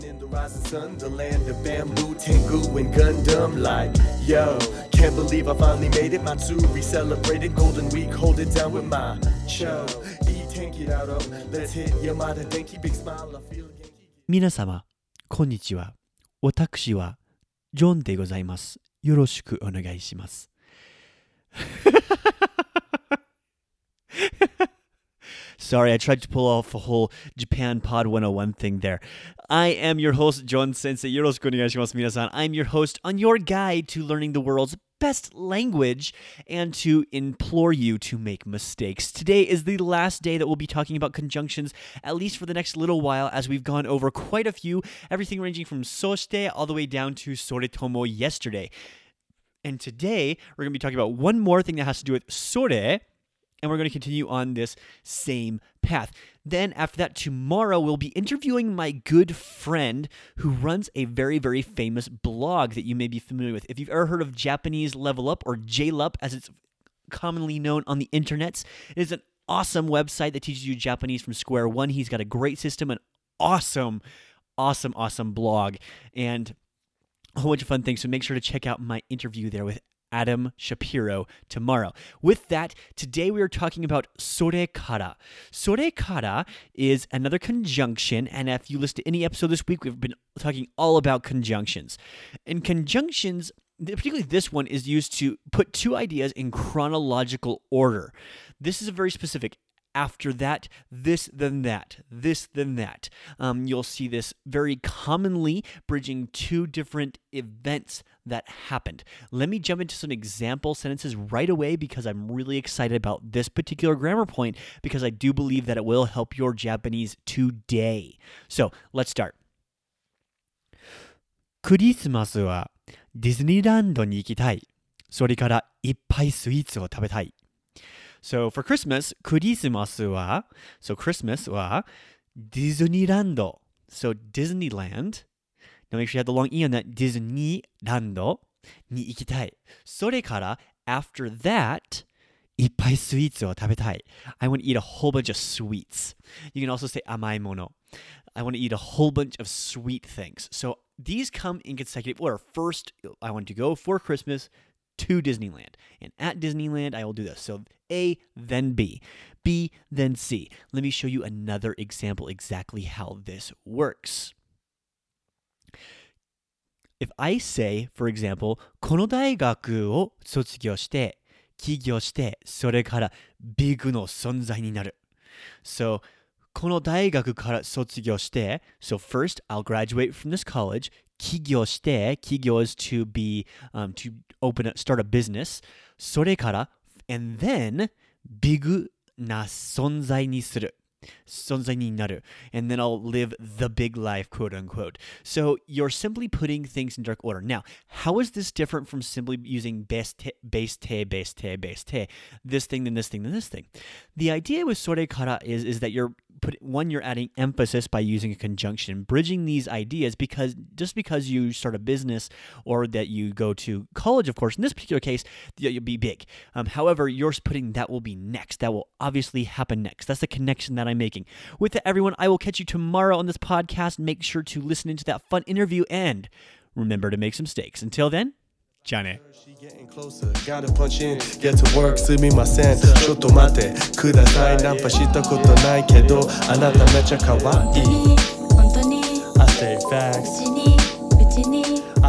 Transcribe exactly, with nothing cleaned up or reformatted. Living in the rising sun, the land of bamboo, Tengu, and Gundam. Like, yo, can't believe I finally made it. My Matsuri celebrated Golden Week, hold it down with my cho. E tank it out of, let's hit Yamada Denki, big smile, I feel Genki. 皆様、こんにちは。私はジョンでございます。よろしくお願いします。Sorry, I tried to pull off a whole Japan Pod one oh one thing there. I am your host, John Sensei. Yoroshiku onegaishimasu, minasan. I'm your host on your guide to learning the world's best language and to implore you to make mistakes. Today is the last day that we'll be talking about conjunctions, at least for the next little while, as we've gone over quite a few, everything ranging from soshite all the way down to soretomo yesterday. And today, we're going to be talking about one more thing that has to do with sore, and we're going to continue on this same path. Then after that, tomorrow we'll be interviewing my good friend who runs a very, very famous blog that you may be familiar with. If you've ever heard of Japanese Level Up, or J L U P as it's commonly known on the internets, it is an awesome website that teaches you Japanese from square one. He's got a great system, an awesome, awesome, awesome blog, and a whole bunch of fun things. So make sure to check out my interview there with Adam Shapiro tomorrow. With that, today we are talking about Sorekara. Sorekara is another conjunction, and if you listen to any episode this week, we've been talking all about conjunctions. And conjunctions, particularly this one, is used to put two ideas in chronological order. This is a very specific after that, this, then that, this, then that. Um, you'll see this very commonly bridging two different events that happened. Let me jump into some example sentences right away because I'm really excited about this particular grammar point because I do believe that it will help your Japanese today. So let's start. クリスマスはディズニーランドに行きたい。それからいっぱいスイーツを食べたい。So for Christmas, クリスマスは so Christmas はディズニーランド so Disneyland. Now make sure you have the long E on that. Disneyland に行きたい。それから after that, いっぱいスイーツを食べたい。I want to eat a whole bunch of sweets. You can also say 甘いもの I want to eat a whole bunch of sweet things. So these come in consecutive order. First, I want to go for Christmas to Disneyland. And at Disneyland, I will do this. So A, then B. B, then C. Let me show you another example exactly how this works. If I say, for example, この大学を卒業して、起業して、それからビッグの存在になる。So, この大学から卒業して、so first, I'll graduate from this college. 起業して、起業 is to be, um, to open a, start a business. それから、and then, ビッグな存在にする。Sonzai ni naru. And then I'll live the big life, quote unquote. So you're simply putting things in dark order. Now, how is this different from simply using beste, beste, beste, beste, this thing, then this thing, then this thing? The idea with sorekara is, is that you're put, one, you're adding emphasis by using a conjunction, bridging these ideas because just because you start a business or that you go to college, of course, in this particular case, you'll be big. Um, however, you're putting that will be next. That will obviously happen next. That's the connection that I'm making. With that, everyone, I will catch you tomorrow on this podcast. Make sure to listen into that fun interview and remember to make some mistakes. Until then, Johnny. She getting closer, gotta punch in, get to work, すみません。ちょっと待ってください。ナンパしたことないけど、あなためちゃ可愛い。本当に。I stay back。うちに、うちに。